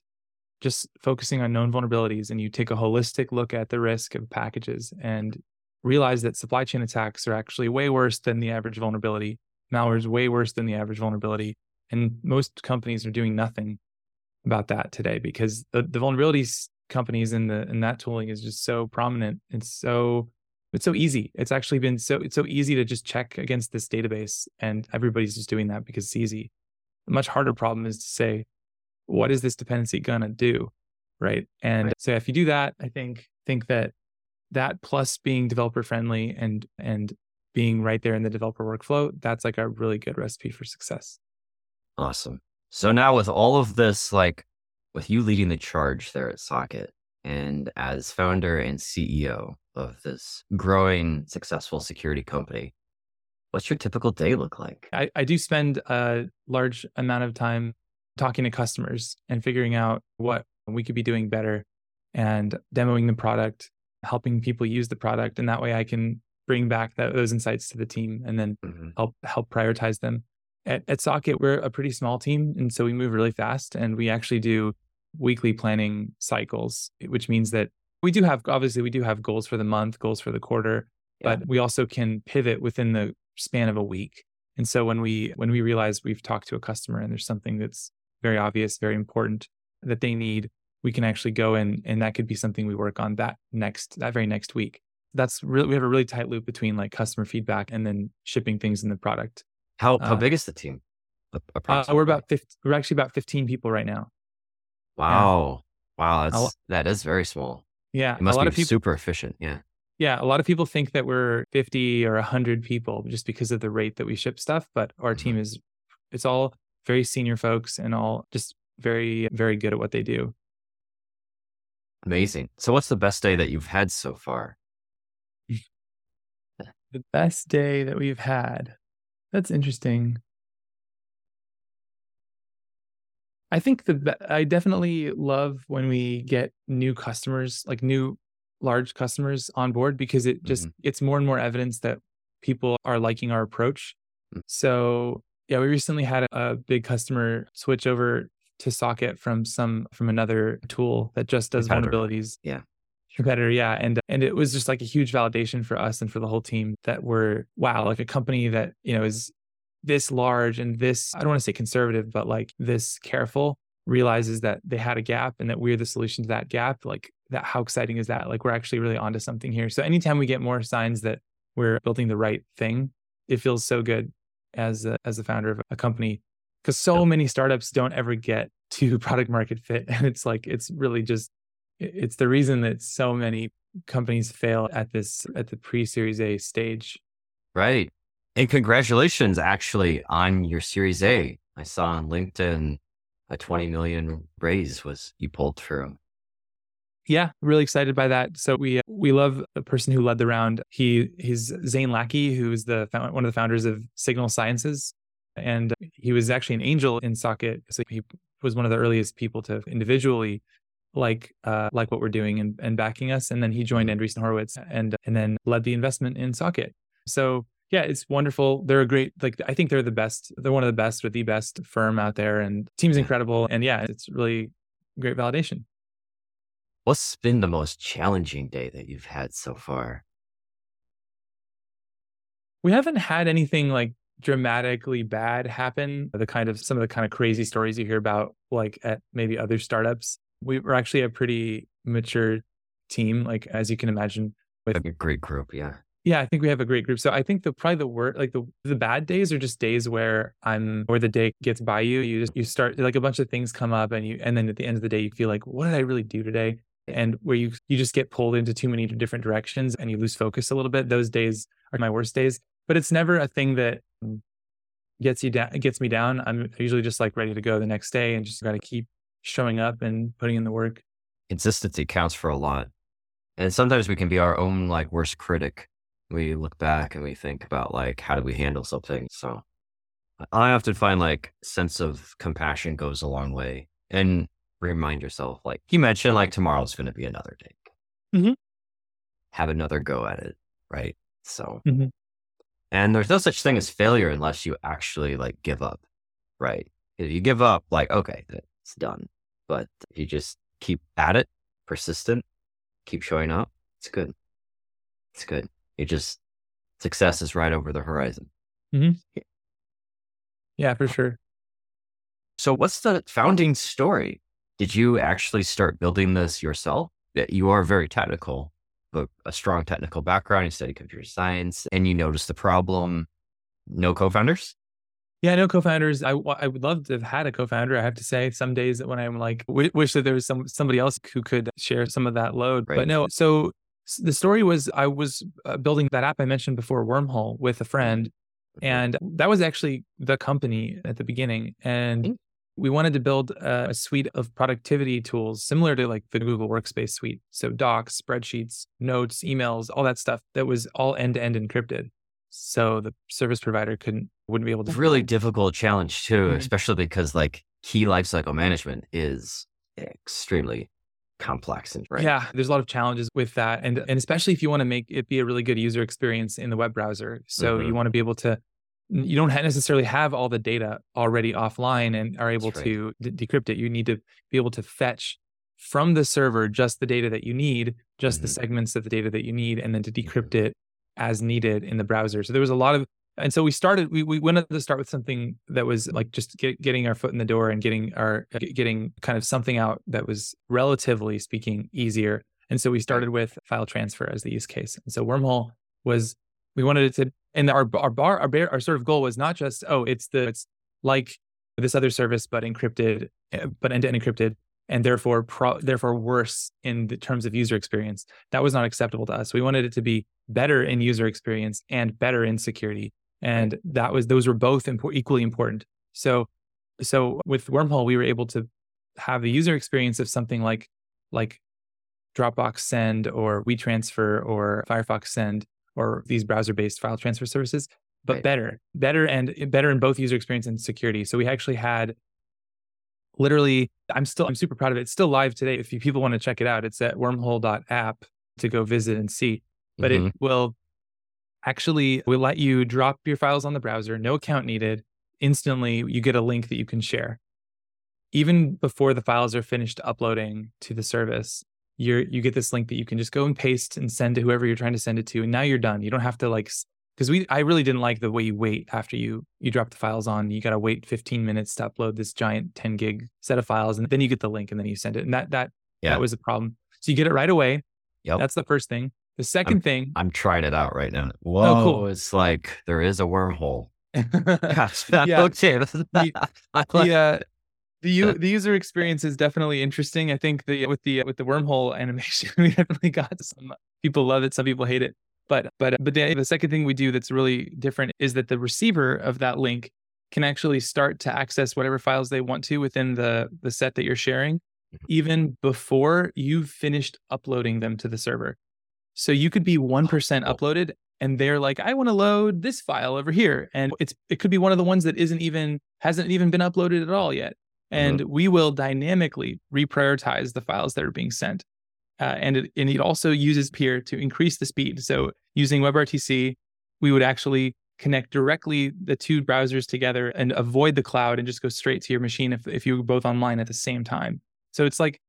just focusing on known vulnerabilities and you take a holistic look at the risk of packages and realize that supply chain attacks are actually way worse than the average vulnerability. Malware is way worse than the average vulnerability. And most companies are doing nothing about that today because the vulnerabilities companies in that tooling is just so prominent. It's so easy. It's actually been so easy to just check against this database and everybody's just doing that because it's easy. The much harder problem is to say, what is this dependency going to do? Right. And so if you do that, I think that plus being developer friendly and being right there in the developer workflow, that's like a really good recipe for success. Awesome. So now with all of this, like with you leading the charge there at Socket and as founder and CEO of this growing successful security company, what's your typical day look like? I do spend a large amount of time talking to customers and figuring out what we could be doing better and demoing the product, helping people use the product. And that way I can bring back those insights to the team and then mm-hmm. help prioritize them. At Socket, we're a pretty small team. And so we move really fast and we actually do weekly planning cycles, which means that we do have goals for the month, goals for the quarter, but we also can pivot within the span of a week. And so when we realize we've talked to a customer and there's something that's very obvious, very important that they need, we can actually go in and that could be something we work on that very next week. That's really, we have a really tight loop between like customer feedback and then shipping things in the product. How big is the team? We're actually about 15 people right now. Wow. Yeah. Wow. That is very small. Yeah. It must be super efficient. Yeah. Yeah. A lot of people think that we're 50 or 100 people just because of the rate that we ship stuff. But our mm-hmm. team it's all very senior folks and all just very, very good at what they do. Amazing. So what's the best day that you've had so far? The best day that we've had. That's interesting. I think I definitely love when we get new customers, like new large customers on board, because it just, mm-hmm. it's more and more evidence that people are liking our approach. Mm-hmm. So yeah, we recently had a big customer switch over to Socket from another tool that just does vulnerabilities. Yeah. Competitor. Yeah. And it was just like a huge validation for us and for the whole team that we're, wow, like a company that, you know, is this large and this, I don't want to say conservative, but like this careful realizes that they had a gap and that we're the solution to that gap, like that, how exciting is that? Like, we're actually really onto something here. So anytime we get more signs that we're building the right thing, it feels so good as the founder of a company, because so many startups don't ever get to product market fit. And it's like, it's really just, it's the reason that so many companies fail at this, at the pre-Series A stage. Right. And congratulations actually on your Series A. I saw on LinkedIn a 20 million raise was you pulled through. Yeah, really excited by that. So we love the person who led the round. He's Zane Lackey, who is one of the founders of Signal Sciences, and he was actually an angel in Socket. So he was one of the earliest people to individually like what we're doing and backing us. And then he joined Andreessen Horowitz and then led the investment in Socket. So yeah, it's wonderful. They're a great, I think they're the best. They're one of the best with the best firm out there, and team's incredible. And yeah, it's really great validation. What's been the most challenging day that you've had so far? We haven't had anything dramatically bad happen. Some of the kind of crazy stories you hear about, at maybe other startups. We were actually a pretty mature team, as you can imagine. With a great group, yeah. Yeah, I think we have a great group. So I think the bad days are just days where the day gets by you. You start a bunch of things come up and then at the end of the day, you feel like, what did I really do today? And where you just get pulled into too many different directions and you lose focus a little bit. Those days are my worst days, but it's never a thing that gets me down. I'm usually just ready to go the next day and just got to keep showing up and putting in the work. Consistency counts for a lot. And sometimes we can be our own worst critic. We look back and we think about how do we handle something? So I often find sense of compassion goes a long way, and remind yourself, you mentioned, tomorrow's going to be another day. Mm-hmm. Have another go at it. Right. So, mm-hmm. And there's no such thing as failure unless you actually give up. Right. If you give up, okay, it's done. But if you just keep at it, persistent, keep showing up, it's good. It's good. Success is right over the horizon. Mm-hmm. Yeah, for sure. So what's the founding story? Did you actually start building this yourself? You are very technical, but a strong technical background. You studied computer science and you noticed the problem. No co-founders? Yeah, no co-founders. I would love to have had a co-founder. I have to say, some days that when I'm wish that there was somebody else who could share some of that load, right. But no. So the story was, I was building that app I mentioned before, Wormhole, with a friend. And that was actually the company at the beginning. And we wanted to build a suite of productivity tools similar to the Google Workspace suite. So docs, spreadsheets, notes, emails, all that stuff that was all end-to-end encrypted. So the service provider wouldn't be able to. Really difficult challenge too, mm-hmm. especially because key lifecycle management is extremely complex and right. Yeah, there's a lot of challenges with that. And especially if you want to make it be a really good user experience in the web browser. So mm-hmm. you want to be able to, you don't necessarily have all the data already offline and are able right. to decrypt it. You need to be able to fetch from the server just the data that you need, just mm-hmm. the segments of the data that you need, and then to decrypt it as needed in the browser. So there was a lot of, and so we went to start with something that was just getting our foot in the door and getting kind of something out that was, relatively speaking, easier. And so we started with file transfer as the use case. And so Wormhole was, we wanted it to, and our sort of goal was not just, it's like this other service, but encrypted, but end-to-end encrypted, and therefore worse in the terms of user experience. That was not acceptable to us. We wanted it to be better in user experience and better in security. And those were both equally important. So with Wormhole, we were able to have the user experience of something like Dropbox Send or WeTransfer or Firefox Send or these browser-based file transfer services, but right. better in both user experience and security. So we actually had I'm super proud of it. It's still live today. If people want to check it out, it's at wormhole.app to go visit and see. But mm-hmm. it will actually will let you drop your files on the browser, no account needed. Instantly, you get a link that you can share. Even before the files are finished uploading to the service, you get this link that you can just go and paste and send to whoever you're trying to send it to. And now you're done. You don't have to Because I really didn't like the way you wait after you drop the files on. You got to wait 15 minutes to upload this giant 10 gig set of files, and then you get the link and then you send it. And that was the problem. So you get it right away. Yep. That's the first thing. The second thing. I'm trying it out right now. Whoa, oh, cool. It's like there is a wormhole. Gosh, yeah. Okay. The user experience is definitely interesting. I think with the wormhole animation, we definitely got some people love it, some people hate it. But the second thing we do that's really different is that the receiver of that link can actually start to access whatever files they want to within the set that you're sharing, even before you've finished uploading them to the server. So you could be 1% uploaded and they're like, I want to load this file over here. And it could be one of the ones that hasn't even been uploaded at all yet. And we will dynamically reprioritize the files that are being sent. And it also uses peer to increase the speed. So using WebRTC, we would actually connect directly the two browsers together and avoid the cloud and just go straight to your machine if you were both online at the same time. So it's like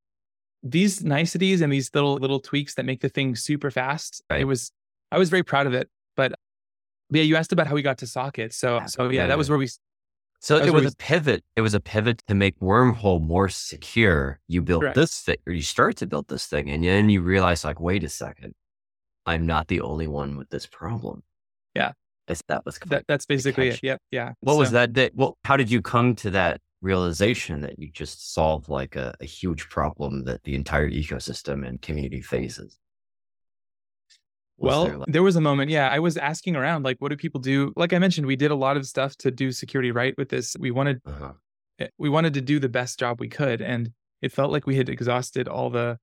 these niceties and these little tweaks that make the thing super fast. Right. I was very proud of it. But yeah, you asked about how we got to Socket. So that was where we. So it was a pivot. It was a pivot to make Wormhole more secure. You built this thing, or you start to build this thing, and then you realize, like, wait a second, I'm not the only one with this problem. Yeah, that's basically it. Yep. Yeah. What was that day? Well, how did you come to that realization that you just solved like a huge problem that the entire ecosystem and community faces? There was a moment. Yeah. I was asking around, like, what do people do? Like I mentioned, we did a lot of stuff to do security right with this. We wanted to do the best job we could. And it felt like we had exhausted all the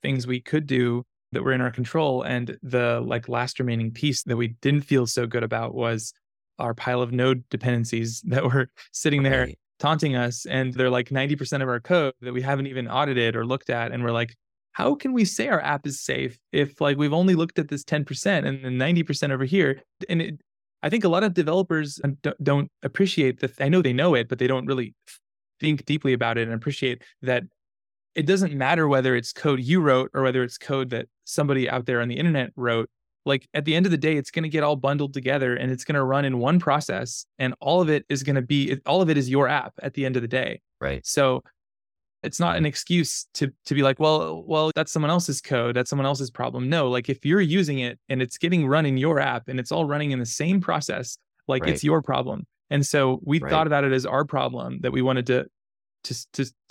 things we could do that were in our control. And the last remaining piece that we didn't feel so good about was our pile of node dependencies that were sitting there taunting us. And they're like 90% of our code that we haven't even audited or looked at. And we're like, how can we say our app is safe if we've only looked at this 10% and then 90% over here? And I think a lot of developers don't appreciate that. I know they know it, but they don't really think deeply about it and appreciate that it doesn't matter whether it's code you wrote or whether it's code that somebody out there on the internet wrote. Like at the end of the day, it's going to get all bundled together and it's going to run in one process. And all of it is your app at the end of the day. Right. So it's not an excuse to be like, well, that's someone else's code. That's someone else's problem. No, like if you're using it and it's getting run in your app and it's all running in the same process, it's your problem. And so we thought about it as our problem that we wanted to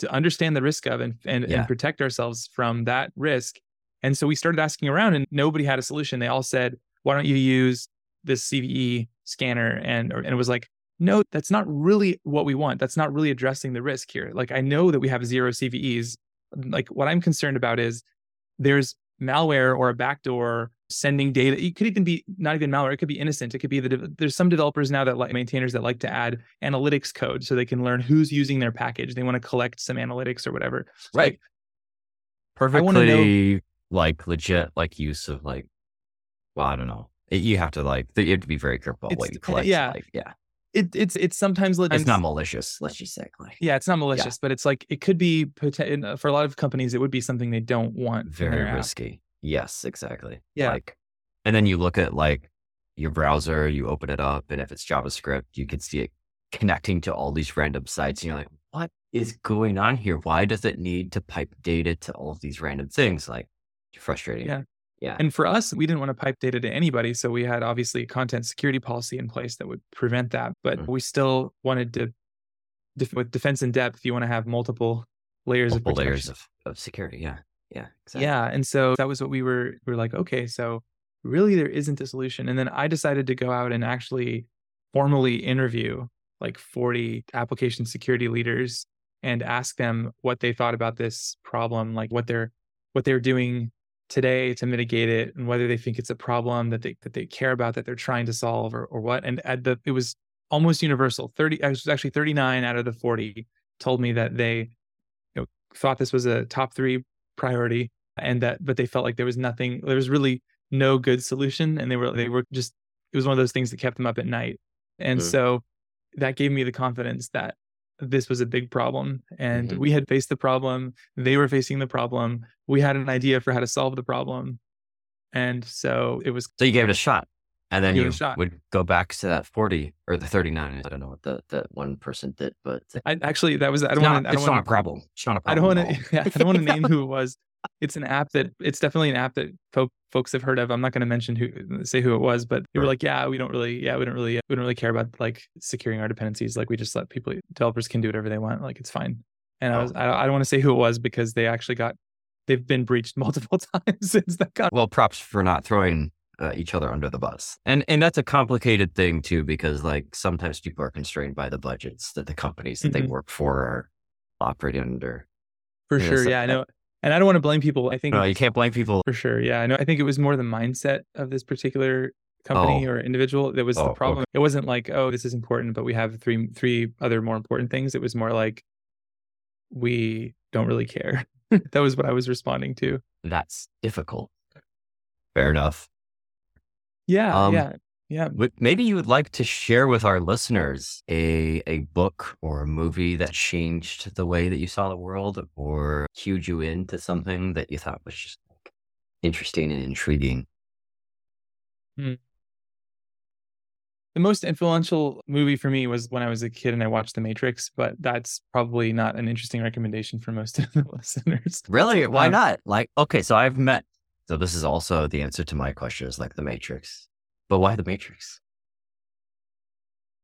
understand the risk of and protect ourselves from that risk. And so we started asking around and nobody had a solution. They all said, why don't you use this CVE scanner? And it was like, no, that's not really what we want. That's not really addressing the risk here. Like, I know that we have 0 CVEs. Like, what I'm concerned about is there's malware or a backdoor sending data. It could even be not even malware. It could be innocent. It could be there's some developers now that maintainers that like to add analytics code so they can learn who's using their package. They want to collect some analytics or whatever. So Perfectly legit use of I don't know. You have to be very careful what you collect. Yeah. It's sometimes legit. It's not malicious. Let's just say, it's not malicious, but it's it could be for a lot of companies. It would be something they don't want. Very risky. App. Yes, exactly. Yeah. And then you look at your browser, you open it up, and if it's JavaScript, you can see it connecting to all these random sites. And you're like, what is going on here? Why does it need to pipe data to all of these random things? Frustrating. Yeah. Yeah. And for us, we didn't want to pipe data to anybody. So we had obviously a content security policy in place that would prevent that. But we still wanted to, with defense in depth, you want to have multiple layers of security. Yeah. Yeah. Exactly. Yeah. And so that was what we were like, okay, so really there isn't a solution. And then I decided to go out and actually formally interview 40 application security leaders and ask them what they thought about this problem, what they're doing today to mitigate it and whether they think it's a problem that they care about, that they're trying to solve or what. And it was almost universal. 39 out of the 40 told me that they thought this was a top 3 priority but they felt like there was really no good solution. And it was one of those things that kept them up at night. And so that gave me the confidence that this was a big problem and we had faced the problem. They were facing the problem. We had an idea for how to solve the problem. And so you gave it a shot. And then you would go back to that 40 or the 39. I don't know what the one person did, but I don't want to name who it was. It's an app that it's definitely an app that folks have heard of. I'm not going to mention who it was, but they were like, we don't really care about like securing our dependencies. Like we just let developers can do whatever they want. Like it's fine. And I don't want to say who it was because they actually they've been breached multiple times since that got. Well, props for not throwing each other under the bus. And that's a complicated thing too, because like sometimes people are constrained by the budgets that the companies that they work for are operating under. For sure. Like, yeah, I know. And I don't want to blame people. I think you can't blame people. For sure. Yeah, I know. I think it was more the mindset of this particular company or individual that was the problem. Okay. It wasn't like, oh, this is important, but we have three other more important things. It was more like, we don't really care. That was what I was responding to. That's difficult. Fair enough. Yeah, yeah. Maybe you would like to share with our listeners a book or a movie that changed the way that you saw the world or cued you into something that you thought was just interesting and intriguing. The most influential movie for me was when I was a kid and I watched The Matrix, but that's probably not an interesting recommendation for most of the listeners. Really? Why not? Like, okay, so so this is also the answer to my question is like The Matrix, but why The Matrix?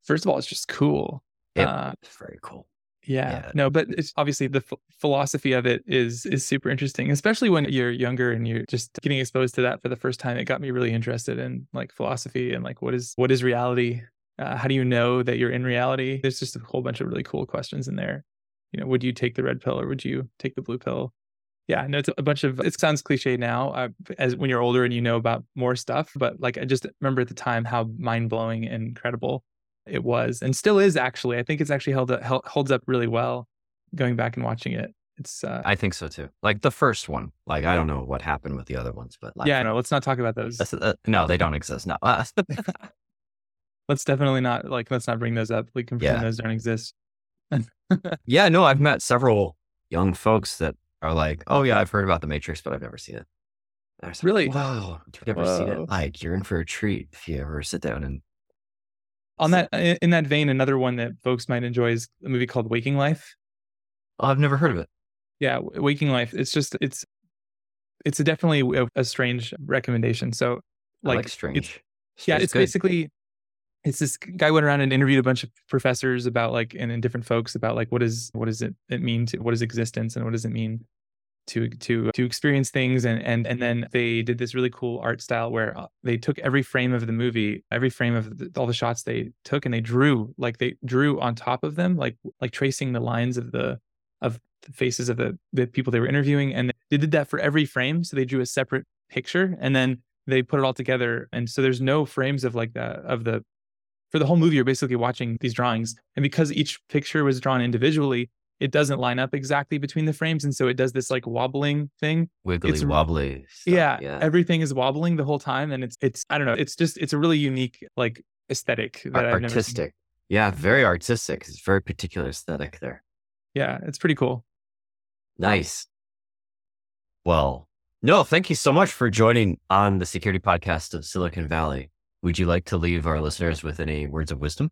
First of all, it's just cool. Yeah, it's very cool. Yeah. No, but it's obviously the philosophy of it is super interesting, especially when you're younger and you're just getting exposed to that for the first time. It got me really interested in like philosophy and like, what is reality? How do you know that you're in reality? There's just a whole bunch of really cool questions in there. You know, would you take the red pill or would you take the blue pill? Yeah, no, it's a bunch of, it sounds cliche now as when you're older and you know about more stuff, but like, I just remember at the time how mind-blowing and incredible it was and still is actually. I think it's actually holds up really well going back and watching it. It's I think so too. Like the first one, like, I don't know what happened with the other ones, but like, yeah, no, let's not talk about those. No, they don't exist. No, let's definitely not like, let's not bring those up. We can pretend those don't exist. Yeah, no, I've met several young folks that are like, oh yeah, I've heard about The Matrix, but I've never seen it. Like, really? Wow, you've never seen it? Like, you're in for a treat if you ever sit down and. In that vein, another one that folks might enjoy is a movie called Waking Life. Oh, I've never heard of it. Yeah, Waking Life. It's just it's definitely a strange recommendation. So like, strange. It's good. Basically it's this guy went around and interviewed a bunch of professors about like and different folks about like what does existence and what does it mean to experience things and then they did this really cool art style where they took every frame of the movie, every frame of all the shots they took, and they drew on top of them, like tracing the lines of the faces of the people they were interviewing, and they did that for every frame. So they drew a separate picture and then they put it all together, and so there's no frames of like that of the for the whole movie. You're basically watching these drawings, and because each picture was drawn individually, it doesn't line up exactly between the frames. And so it does this like wobbling thing. Wiggly wobbly. Yeah. Everything is wobbling the whole time. And it's I don't know. It's just, it's a really unique like aesthetic. That I've never seen. Yeah. Very artistic. It's a very particular aesthetic there. Yeah. It's pretty cool. Nice. Well, no, thank you so much for joining on the Security Podcast of Silicon Valley. Would you like to leave our listeners with any words of wisdom?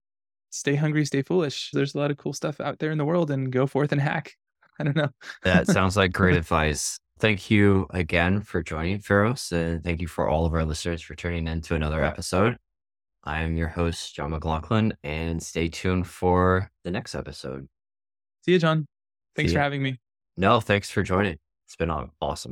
Stay hungry, stay foolish. There's a lot of cool stuff out there in the world, and go forth and hack. I don't know. That sounds like great advice. Thank you again for joining, Feross, and thank you for all of our listeners for tuning in to another episode. I'm your host, John McLaughlin, and stay tuned for the next episode. See you, John. Thanks for having me. No, thanks for joining. It's been awesome.